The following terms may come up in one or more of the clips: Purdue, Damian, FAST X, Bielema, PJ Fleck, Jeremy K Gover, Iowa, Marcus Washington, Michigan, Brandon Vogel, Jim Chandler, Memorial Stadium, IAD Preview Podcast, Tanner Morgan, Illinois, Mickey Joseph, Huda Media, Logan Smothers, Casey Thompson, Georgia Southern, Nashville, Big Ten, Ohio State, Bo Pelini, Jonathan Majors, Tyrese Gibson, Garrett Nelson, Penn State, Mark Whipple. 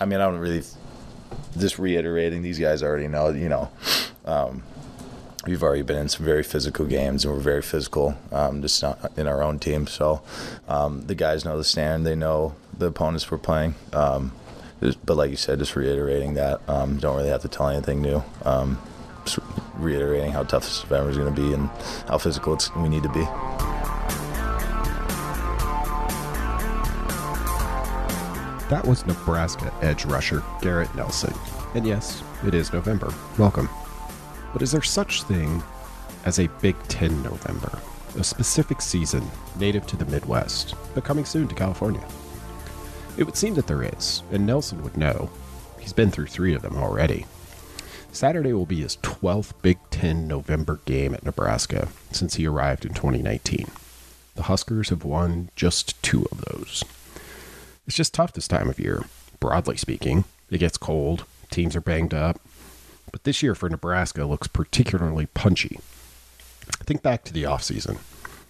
I don't really, just reiterating, these guys already know, we've already been in some very physical games, and we're very physical, just in our own team. So the guys know the standard. They know the opponents we're playing. But like you said, just reiterating that, don't really have to tell anything new. Just reiterating how tough this event is going to be and how physical we need to be. That was Nebraska edge rusher Garrett Nelson. And yes, it is November. Welcome. But is there such thing as a Big Ten November, a specific season native to the Midwest, but coming soon to California? It would seem that there is, and Nelson would know. He's been through 3 of them already. Saturday will be his 12th Big Ten November game at Nebraska since he arrived in 2019. The Huskers have won just 2 of those. It's just tough this time of year, broadly speaking. It gets cold, teams are banged up. But this year for Nebraska looks particularly punchy. Think back to the offseason,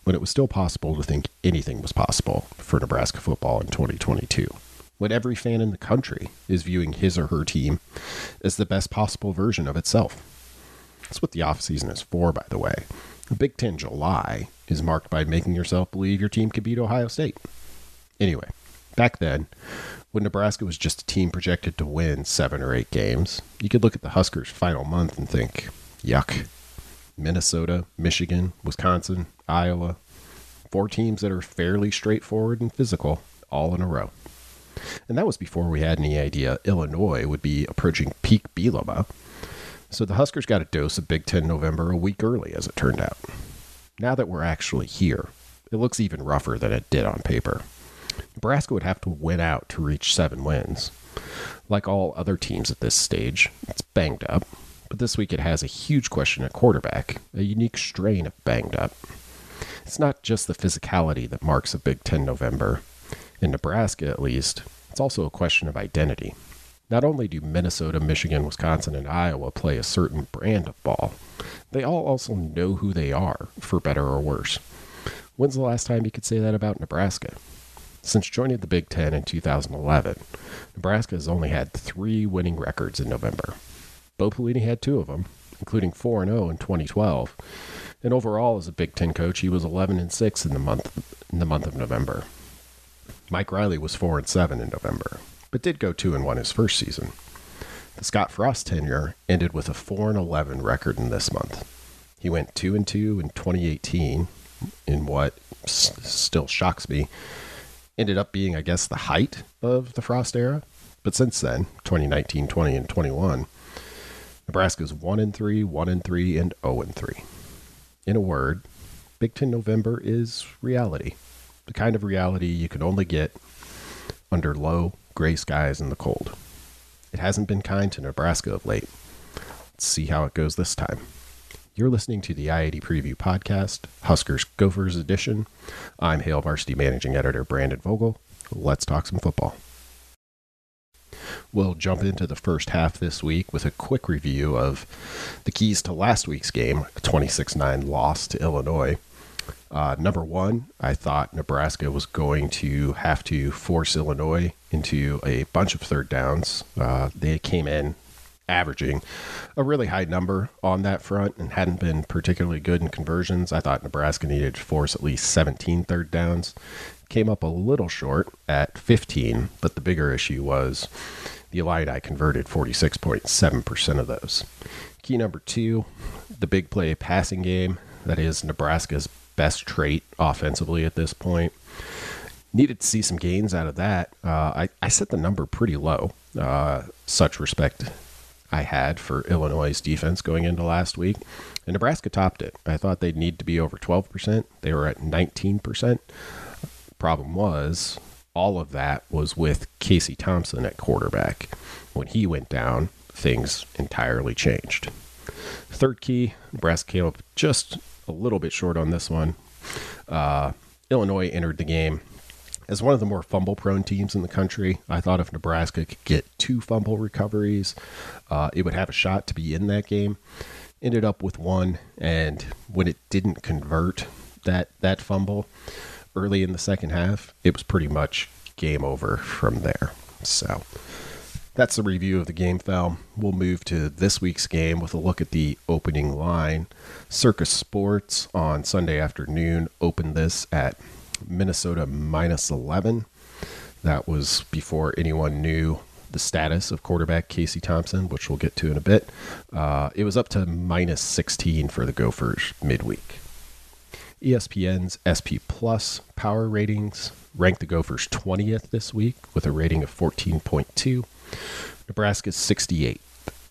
when it was still possible to think anything was possible for Nebraska football in 2022, when every fan in the country is viewing his or her team as the best possible version of itself. That's what the offseason is for, by the way. The Big Ten July is marked by making yourself believe your team could beat Ohio State. Anyway, back then, when Nebraska was just a team projected to win 7 or 8 games, you could look at the Huskers' final month and think, yuck. Minnesota, Michigan, Wisconsin, Iowa. 4 teams that are fairly straightforward and physical, all in a row. And that was before we had any idea Illinois would be approaching peak Bielema. So the Huskers got a dose of Big Ten November a week early, as it turned out. Now that we're actually here, it looks even rougher than it did on paper. Nebraska would have to win out to reach 7 wins. Like all other teams at this stage, it's banged up, but this week it has a huge question at quarterback, a unique strain of banged up. It's not just the physicality that marks a Big Ten November. In Nebraska, at least, it's also a question of identity. Not only do Minnesota, Michigan, Wisconsin, and Iowa play a certain brand of ball, they all also know who they are, for better or worse. When's the last time you could say that about Nebraska? Since joining the Big Ten in 2011, Nebraska has only had 3 winning records in November. Bo Pelini had 2 of them, including 4-0 in 2012. And overall, as a Big Ten coach, he was 11-6 in the month of November. Mike Riley was 4-7 in November, but did go 2-1 his first season. The Scott Frost tenure ended with a 4-11 record in this month. He went 2-2 in 2018, in what still shocks me. Ended up being, I guess, the height of the Frost era. But since then, 2019, 20, and 21, Nebraska's 1-3, 1-3, and 0-3. In a word, Big Ten November is reality. The kind of reality you can only get under low, gray skies in the cold. It hasn't been kind to Nebraska of late. Let's see how it goes this time. You're listening to the IAD Preview Podcast, Huskers Gophers Edition. I'm Hail Varsity Managing Editor Brandon Vogel. Let's talk some football. We'll jump into the first half this week with a quick review of the keys to last week's game, a 26-9 loss to Illinois. Number 1, I thought Nebraska was going to have to force Illinois into a bunch of third downs. They came in averaging a really high number on that front and hadn't been particularly good in conversions. I thought Nebraska needed to force at least 17 third downs. Came up a little short at 15, but the bigger issue was the Illini converted 46.7% of those. Key number 2, the big play passing game. That is Nebraska's best trait offensively at this point. Needed to see some gains out of that. I set the number pretty low, such respect I had for Illinois' defense going into last week, and Nebraska topped it. I thought they'd need to be over 12%. They were at 19%. Problem was, all of that was with Casey Thompson at quarterback. when he went down, things entirely changed. Third key, Nebraska came up just a little bit short on this one. Illinois entered the game as one of the more fumble-prone teams in the country. I thought if Nebraska could get 2 fumble recoveries, it would have a shot to be in that game. Ended up with 1, and when it didn't convert that fumble early in the second half, it was pretty much game over from there. So that's the review of the game film. We'll move to this week's game with a look at the opening line. Circus Sports on Sunday afternoon opened this at Minnesota -11. That was before anyone knew the status of quarterback Casey Thompson, which we'll get to in a bit. It was up to -16 for the Gophers midweek. ESPN's SP+ power ratings ranked the Gophers 20th this week with a rating of 14.2. Nebraska's 68th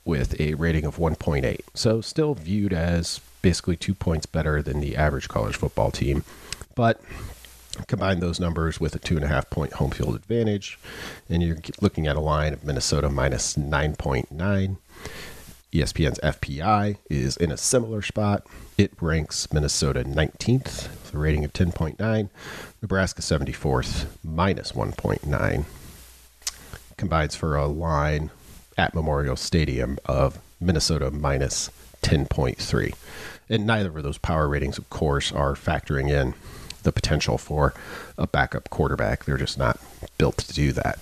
with a rating of 1.8. So still viewed as basically 2 points better than the average college football team. But combine those numbers with a 2.5-point home field advantage, and you're looking at a line of Minnesota -9.9. ESPN's FPI is in a similar spot. It ranks Minnesota 19th with a rating of 10.9. Nebraska 74th, -1.9. Combines for a line at Memorial Stadium of Minnesota -10.3. And neither of those power ratings, of course, are factoring in the potential for a backup quarterback. They're just not built to do that.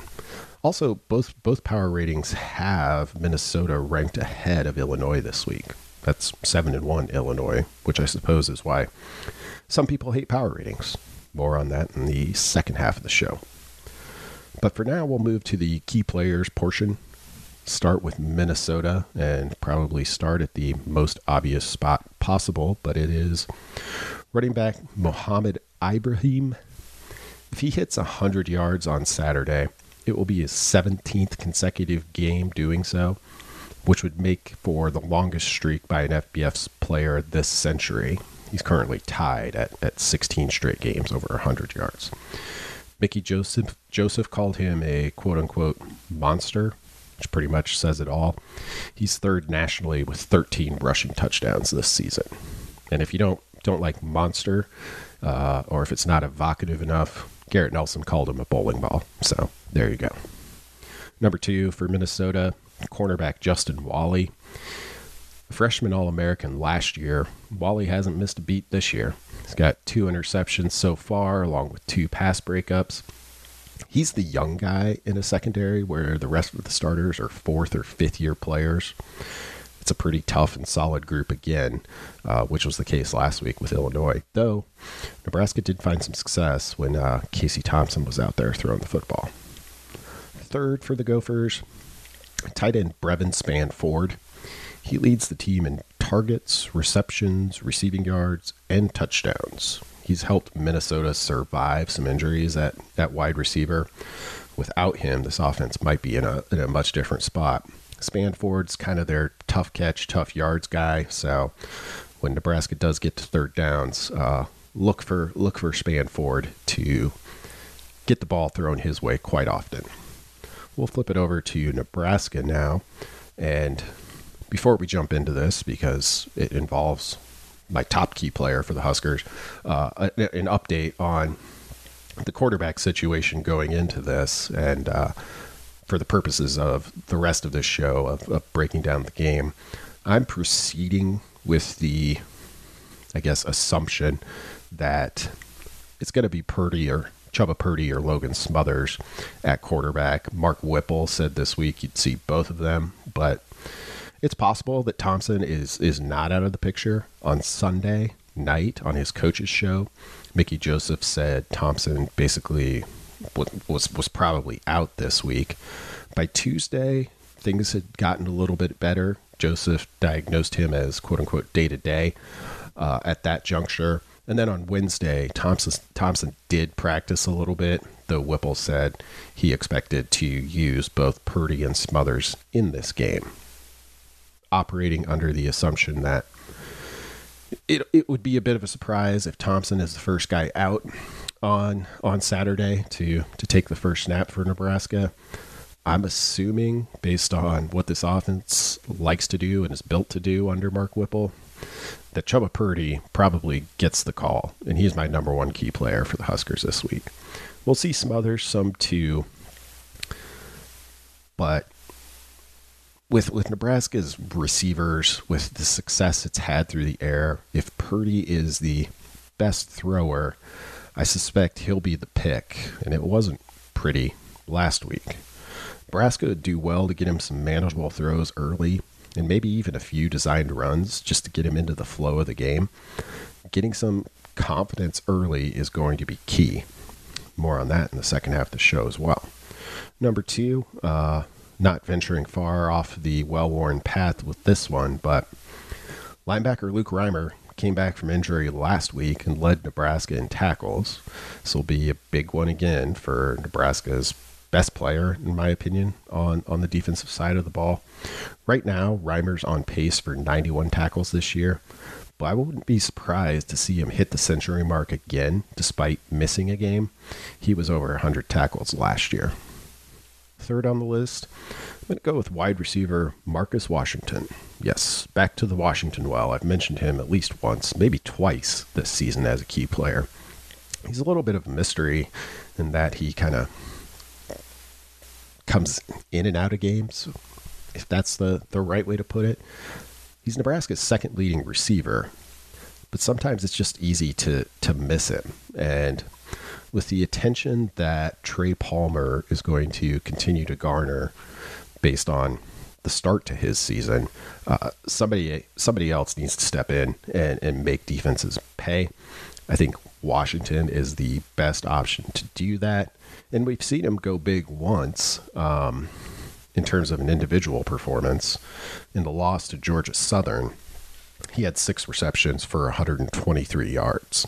Also, both power ratings have Minnesota ranked ahead of Illinois this week. That's 7-1 Illinois, which I suppose is why some people hate power ratings. More on that in the second half of the show. But for now, we'll move to the key players portion. Start with Minnesota and probably start at the most obvious spot possible, but it is running back Muhammad Ibrahim. If he hits 100 yards on Saturday, it will be his 17th consecutive game doing so, which would make for the longest streak by an FBS player this century. He's currently tied at 16 straight games over 100 yards. Mickey Joseph called him a quote-unquote monster, which pretty much says it all. He's third nationally with 13 rushing touchdowns this season. And if you don't like monster, or if it's not evocative enough, Garrett Nelson called him a bowling ball. So there you go. Number 2 for Minnesota, cornerback Justin Wally. Freshman All-American last year, Wally hasn't missed a beat this year. He's got 2 interceptions so far, along with 2 pass breakups. He's the young guy in a secondary where the rest of the starters are 4th or 5th year players. It's a pretty tough and solid group again, which was the case last week with Illinois. Though, Nebraska did find some success when Casey Thompson was out there throwing the football. 3rd for the Gophers, tight end Brevin Spann Ford. He leads the team in targets, receptions, receiving yards, and touchdowns. He's helped Minnesota survive some injuries at wide receiver. Without him, this offense might be in a much different spot. Spann Ford's kind of their tough catch, tough yards guy. So when Nebraska does get to third downs, look for Spann Ford to get the ball thrown his way quite often. We'll flip it over to Nebraska now. And before we jump into this, because it involves my top key player for the Huskers, an update on the quarterback situation going into this, and for the purposes of the rest of this show, of breaking down the game, I'm proceeding with the, I guess, assumption that it's going to be Purdy or Chubba Purdy or Logan Smothers at quarterback. Mark Whipple said this week you'd see both of them, but it's possible that Thompson is not out of the picture. On Sunday night on his coach's show, Mickey Joseph said Thompson basically was probably out this week. By Tuesday, things had gotten a little bit better. Joseph diagnosed him as quote-unquote day-to-day at that juncture. And then on Wednesday, Thompson did practice a little bit, though Whipple said he expected to use both Purdy and Smothers in this game, operating under the assumption that it would be a bit of a surprise if Thompson is the first guy out on Saturday to take the first snap for Nebraska. I'm assuming, based on what this offense likes to do and is built to do under Mark Whipple, that Chubba Purdy probably gets the call, and he's my number one key player for the Huskers this week. We'll see Smothers some too, but with Nebraska's receivers, with the success it's had through the air, if Purdy is the best thrower, I suspect he'll be the pick, and it wasn't pretty last week. Nebraska would do well to get him some manageable throws early, and maybe even a few designed runs just to get him into the flow of the game. Getting some confidence early is going to be key. More on that in the second half of the show as well. Number two, not venturing far off the well-worn path with this one, but linebacker Luke Reimer came back from injury last week and led Nebraska in tackles. This will be a big one again for Nebraska's best player, in my opinion, on the defensive side of the ball. Right now, Reimer's on pace for 91 tackles this year, but I wouldn't be surprised to see him hit the century mark again, despite missing a game. He was over 100 tackles last year. Third on the list, I'm going to go with wide receiver Marcus Washington. Yes, back to the Washington well. I've mentioned him at least once, maybe twice this season as a key player. He's a little bit of a mystery in that he kind of comes in and out of games, if that's the right way to put it. He's Nebraska's second leading receiver, but sometimes it's just easy to miss him. And with the attention that Trey Palmer is going to continue to garner based on the start to his season, somebody else needs to step in and make defenses pay. I think Washington is the best option to do that. And we've seen him go big once in terms of an individual performance. In the loss to Georgia Southern, he had 6 receptions for 123 yards.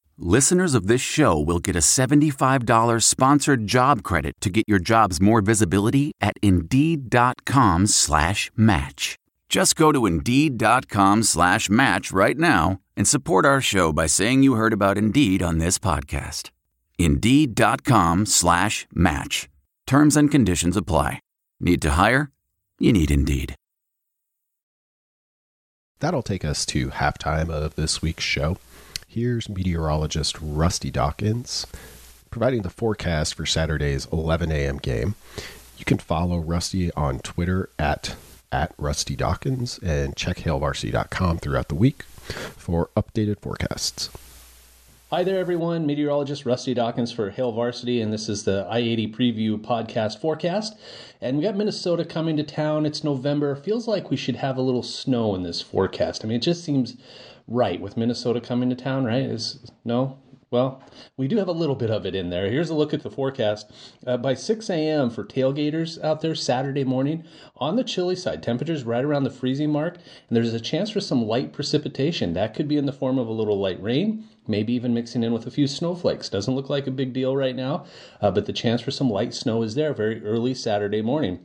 listeners of this show will get a $75 sponsored job credit to get your jobs more visibility at Indeed.com/match. Just go to Indeed.com/match right now and support our show by saying you heard about Indeed on this podcast. Indeed.com/match. Terms and conditions apply. Need to hire? You need Indeed. That'll take us to halftime of this week's show. Here's meteorologist Rusty Dawkins providing the forecast for Saturday's 11 a.m. game. You can follow Rusty on Twitter at Rusty Dawkins and check hailvarsity.com throughout the week for updated forecasts. Hi there, everyone. Meteorologist Rusty Dawkins for Hail Varsity, and this is the IAD Preview Podcast forecast. And we got Minnesota coming to town. It's November. Feels like we should have a little snow in this forecast. I mean, it just seems right with Minnesota coming to town, right? No? Well, we do have a little bit of it in there. Here's a look at the forecast. By 6 a.m. for tailgaters out there Saturday morning, on the chilly side, temperatures right around the freezing mark, and there's a chance for some light precipitation. That could be in the form of a little light rain, maybe even mixing in with a few snowflakes. Doesn't look like a big deal right now, but the chance for some light snow is there very early Saturday morning.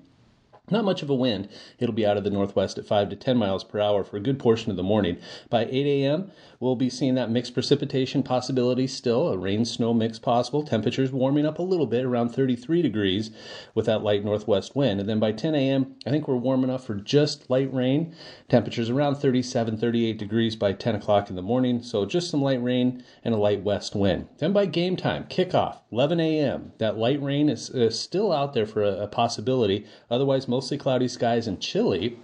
Not much of a wind. It'll be out of the northwest at 5 to 10 miles per hour for a good portion of the morning. By 8 a.m., we'll be seeing that mixed precipitation possibility still, a rain-snow mix possible. Temperatures warming up a little bit, around 33 degrees with that light northwest wind. And then by 10 a.m., I think we're warm enough for just light rain. Temperatures around 37, 38 degrees by 10 o'clock in the morning. So just some light rain and a light west wind. Then by game time, kickoff, 11 a.m., that light rain is still out there for a possibility. Otherwise, mostly cloudy skies and chilly.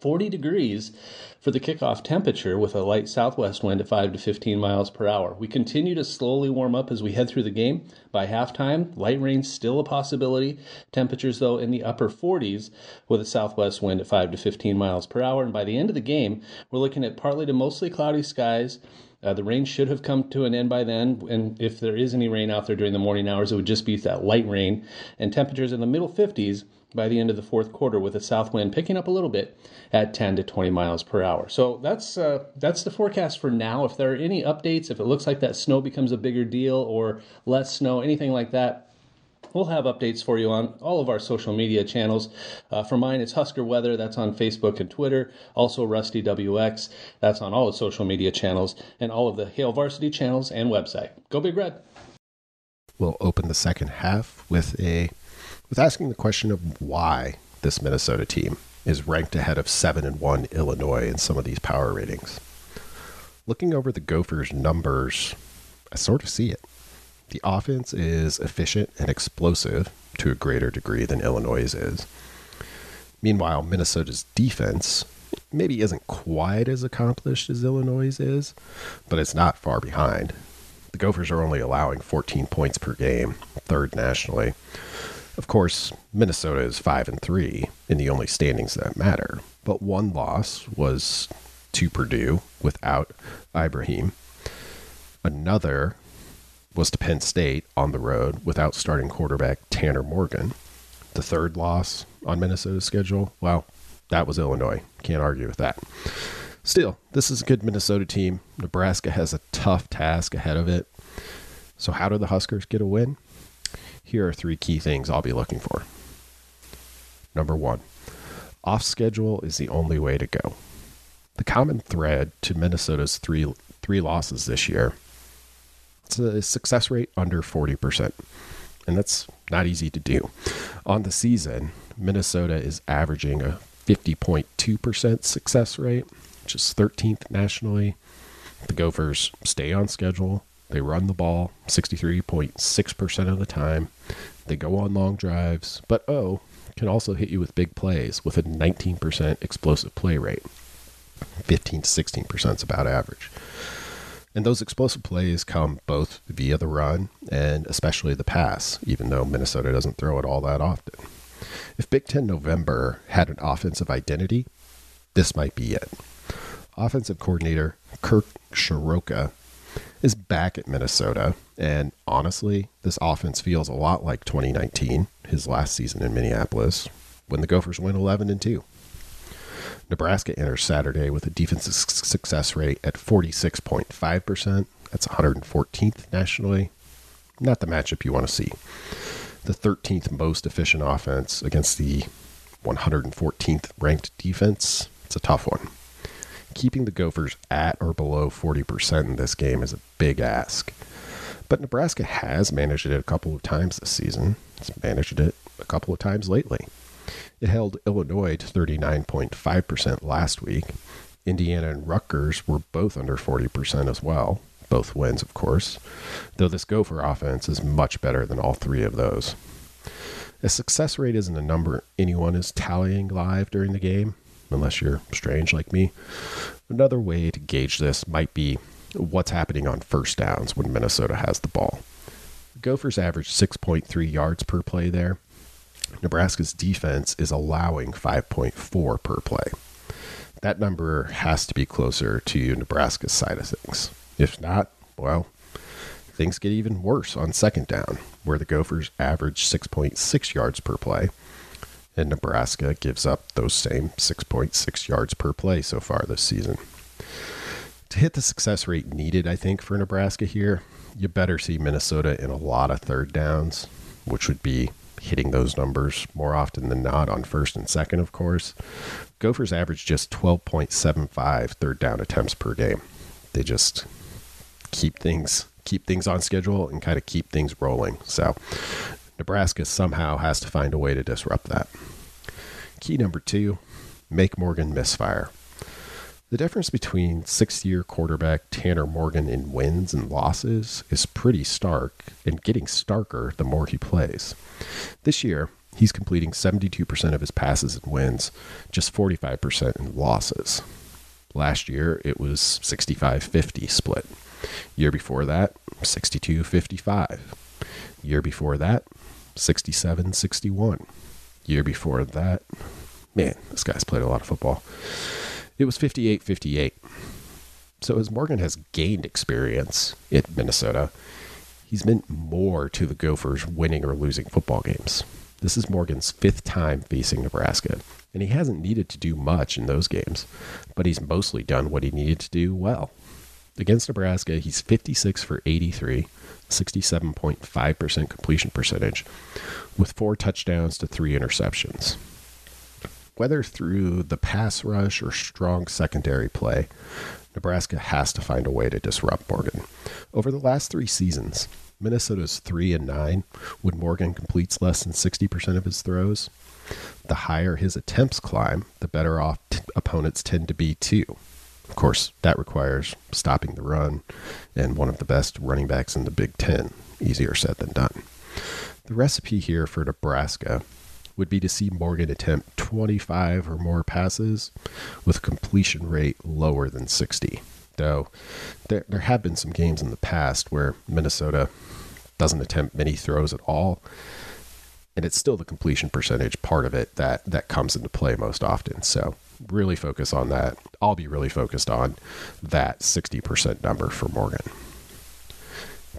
40 degrees for the kickoff temperature with a light southwest wind at 5 to 15 miles per hour. We continue to slowly warm up as we head through the game. By halftime, light rain still a possibility. Temperatures, though, in the upper 40s with a southwest wind at 5 to 15 miles per hour. And by the end of the game, we're looking at partly to mostly cloudy skies. The rain should have come to an end by then, and if there is any rain out there during the morning hours, it would just be that light rain, and temperatures in the middle 50s by the end of the fourth quarter with a south wind picking up a little bit at 10 to 20 miles per hour. So that's the forecast for now. If there are any updates, if it looks like that snow becomes a bigger deal or less snow, anything like that, we'll have updates for you on all of our social media channels. For mine, it's Husker Weather. That's on Facebook and Twitter. Also, Rusty WX. That's on all the social media channels and all of the Hail Varsity channels and website. Go Big Red. We'll open the second half with asking the question of why this Minnesota team is ranked ahead of 7-1 Illinois in some of these power ratings. Looking over the Gophers' numbers, I sort of see it. The offense is efficient and explosive to a greater degree than Illinois' is. Meanwhile, Minnesota's defense maybe isn't quite as accomplished as Illinois' is, but it's not far behind. The Gophers are only allowing 14 points per game, third nationally. Of course, Minnesota is 5-3 in the only standings that matter, but one loss was to Purdue without Ibrahim. Another was to Penn State on the road without starting quarterback Tanner Morgan. The third loss on Minnesota's schedule, well, that was Illinois. Can't argue with that. Still, this is a good Minnesota team. Nebraska has a tough task ahead of it. So how do the Huskers get a win? Here are three key things I'll be looking for. Number one, off schedule is the only way to go. The common thread to Minnesota's three losses this year, it's a success rate under 40%, and that's not easy to do. On the season, Minnesota is averaging a 50.2% success rate, which is 13th nationally. The Gophers stay on schedule. They run the ball 63.6% of the time. They go on long drives, but can also hit you with big plays with a 19% explosive play rate. 15 to 16% is about average. And those explosive plays come both via the run and especially the pass, even though Minnesota doesn't throw it all that often. If Big Ten November had an offensive identity, this might be it. Offensive coordinator Kirk Soroka is back at Minnesota, and honestly, this offense feels a lot like 2019, his last season in Minneapolis, when the Gophers went 11-2. Nebraska enters Saturday with a defensive success rate at 46.5%. That's 114th nationally. Not the matchup you want to see. The 13th most efficient offense against the 114th ranked defense. It's a tough one. Keeping the Gophers at or below 40% in this game is a big ask. But Nebraska has managed it a couple of times this season. It's managed it a couple of times lately. It held Illinois to 39.5% last week. Indiana and Rutgers were both under 40% as well. Both wins, of course. Though this Gopher offense is much better than all three of those. A success rate isn't a number anyone is tallying live during the game, unless you're strange like me. Another way to gauge this might be what's happening on first downs when Minnesota has the ball. The Gophers average 6.3 yards per play there. Nebraska's defense is allowing 5.4 per play. That number has to be closer to Nebraska's side of things. If not, well, things get even worse on second down, where the Gophers average 6.6 yards per play, and Nebraska gives up those same 6.6 yards per play so far this season. To hit the success rate needed, I think, for Nebraska here, you better see Minnesota in a lot of third downs, which would be hitting those numbers more often than not on first and second, of course. Gophers average just 12.75 third down attempts per game. They just keep things on schedule and kind of keep things rolling. So Nebraska somehow has to find a way to disrupt that. Key number two, make Morgan misfire. The difference between sixth-year quarterback Tanner Morgan in wins and losses is pretty stark and getting starker the more he plays. This year, he's completing 72% of his passes in wins, just 45% in losses. Last year, it was 65-50 split. Year before that, 62-55. Year before that, 67-61. Year before that, man, this guy's played a lot of football. It was 58-58. So as Morgan has gained experience at Minnesota, he's meant more to the Gophers winning or losing football games. This is Morgan's fifth time facing Nebraska, and he hasn't needed to do much in those games, but he's mostly done what he needed to do well. Against Nebraska, he's 56 for 83, 67.5% completion percentage, with 4 touchdowns to 3 interceptions. Whether through the pass rush or strong secondary play, Nebraska has to find a way to disrupt Morgan. Over the last 3 seasons, Minnesota's 3-9 when Morgan completes less than 60% of his throws. The higher his attempts climb, the better off opponents tend to be too. Of course, that requires stopping the run and one of the best running backs in the Big Ten. Easier said than done. The recipe here for Nebraska would be to see Morgan attempt 25 or more passes with a completion rate lower than 60. Though there have been some games in the past where Minnesota doesn't attempt many throws at all, and it's still the completion percentage part of it that comes into play most often. So really focus on that. I'll be really focused on that 60% number for Morgan.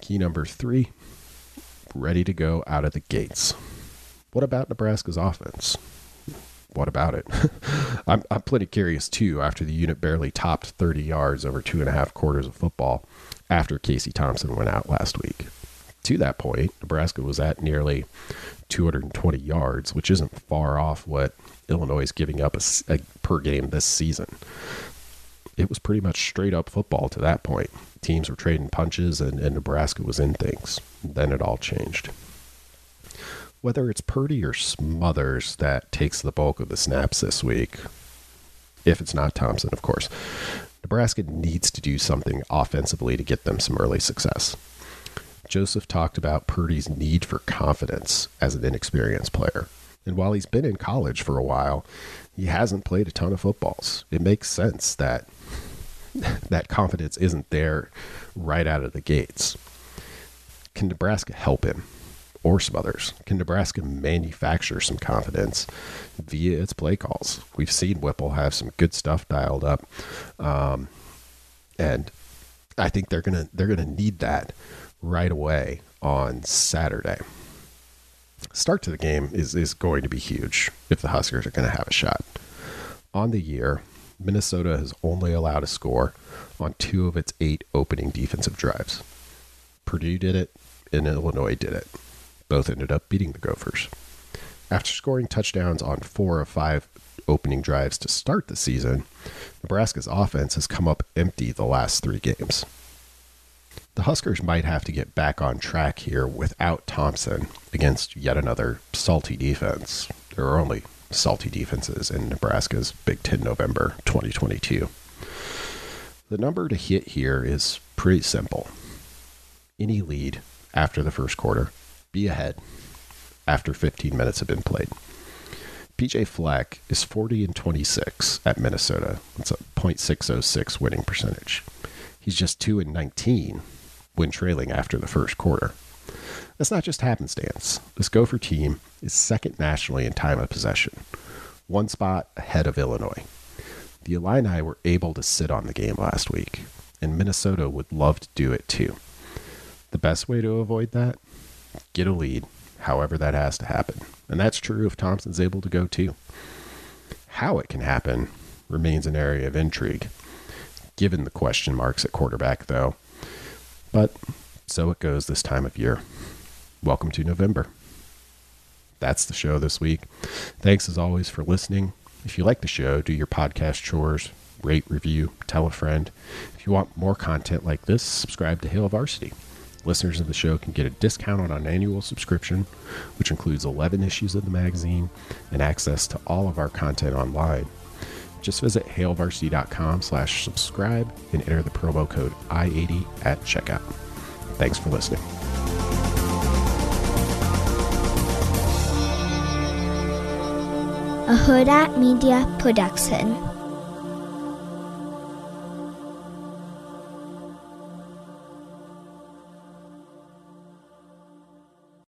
Key number 3, ready to go out of the gates. What about Nebraska's offense? What about it? I'm plenty curious, too, after the unit barely topped 30 yards over 2.5 quarters of football after Casey Thompson went out last week. To that point, Nebraska was at nearly 220 yards, which isn't far off what Illinois is giving up per game this season. It was pretty much straight-up football to that point. Teams were trading punches, and Nebraska was in things. Then it all changed. Whether it's Purdy or Smothers that takes the bulk of the snaps this week, if it's not Thompson, of course, Nebraska needs to do something offensively to get them some early success. Joseph talked about Purdy's need for confidence as an inexperienced player. And while he's been in college for a while, he hasn't played a ton of footballs. It makes sense that that confidence isn't there right out of the gates. Can Nebraska help him? Or Smothers? Can Nebraska manufacture some confidence via its play calls? We've seen Whipple have some good stuff dialed up, and I think they're gonna need that right away on Saturday. Start to the game is going to be huge if the Huskers are going to have a shot. On the year, Minnesota has only allowed a score on 2 of its 8 opening defensive drives. Purdue did it, and Illinois did it. Both ended up beating the Gophers. After scoring touchdowns on 4 of 5 opening drives to start the season, Nebraska's offense has come up empty the last 3 games. The Huskers might have to get back on track here without Thompson against yet another salty defense. There are only salty defenses in Nebraska's Big Ten November 2022. The number to hit here is pretty simple. Any lead after the first quarter, be ahead after 15 minutes have been played. PJ Fleck is 40-26 at Minnesota. That's a .606 winning percentage. He's just 2-19 when trailing after the first quarter. That's not just happenstance. This Gopher team is second nationally in time of possession, 1 spot ahead of Illinois. The Illini were able to sit on the game last week, and Minnesota would love to do it too. The best way to avoid that? Get a lead, however that has to happen. And that's true if Thompson's able to go too. How it can happen remains an area of intrigue, given the question marks at quarterback, though. But so it goes this time of year. Welcome to November. That's the show this week. Thanks, as always, for listening. If you like the show, do your podcast chores, rate, review, tell a friend. If you want more content like this, subscribe to Hail Varsity. Listeners of the show can get a discount on an annual subscription, which includes 11 issues of the magazine and access to all of our content online. Just visit hailvarsity.com/subscribe and enter the promo code IAD at checkout. Thanks for listening. a Huda Media production.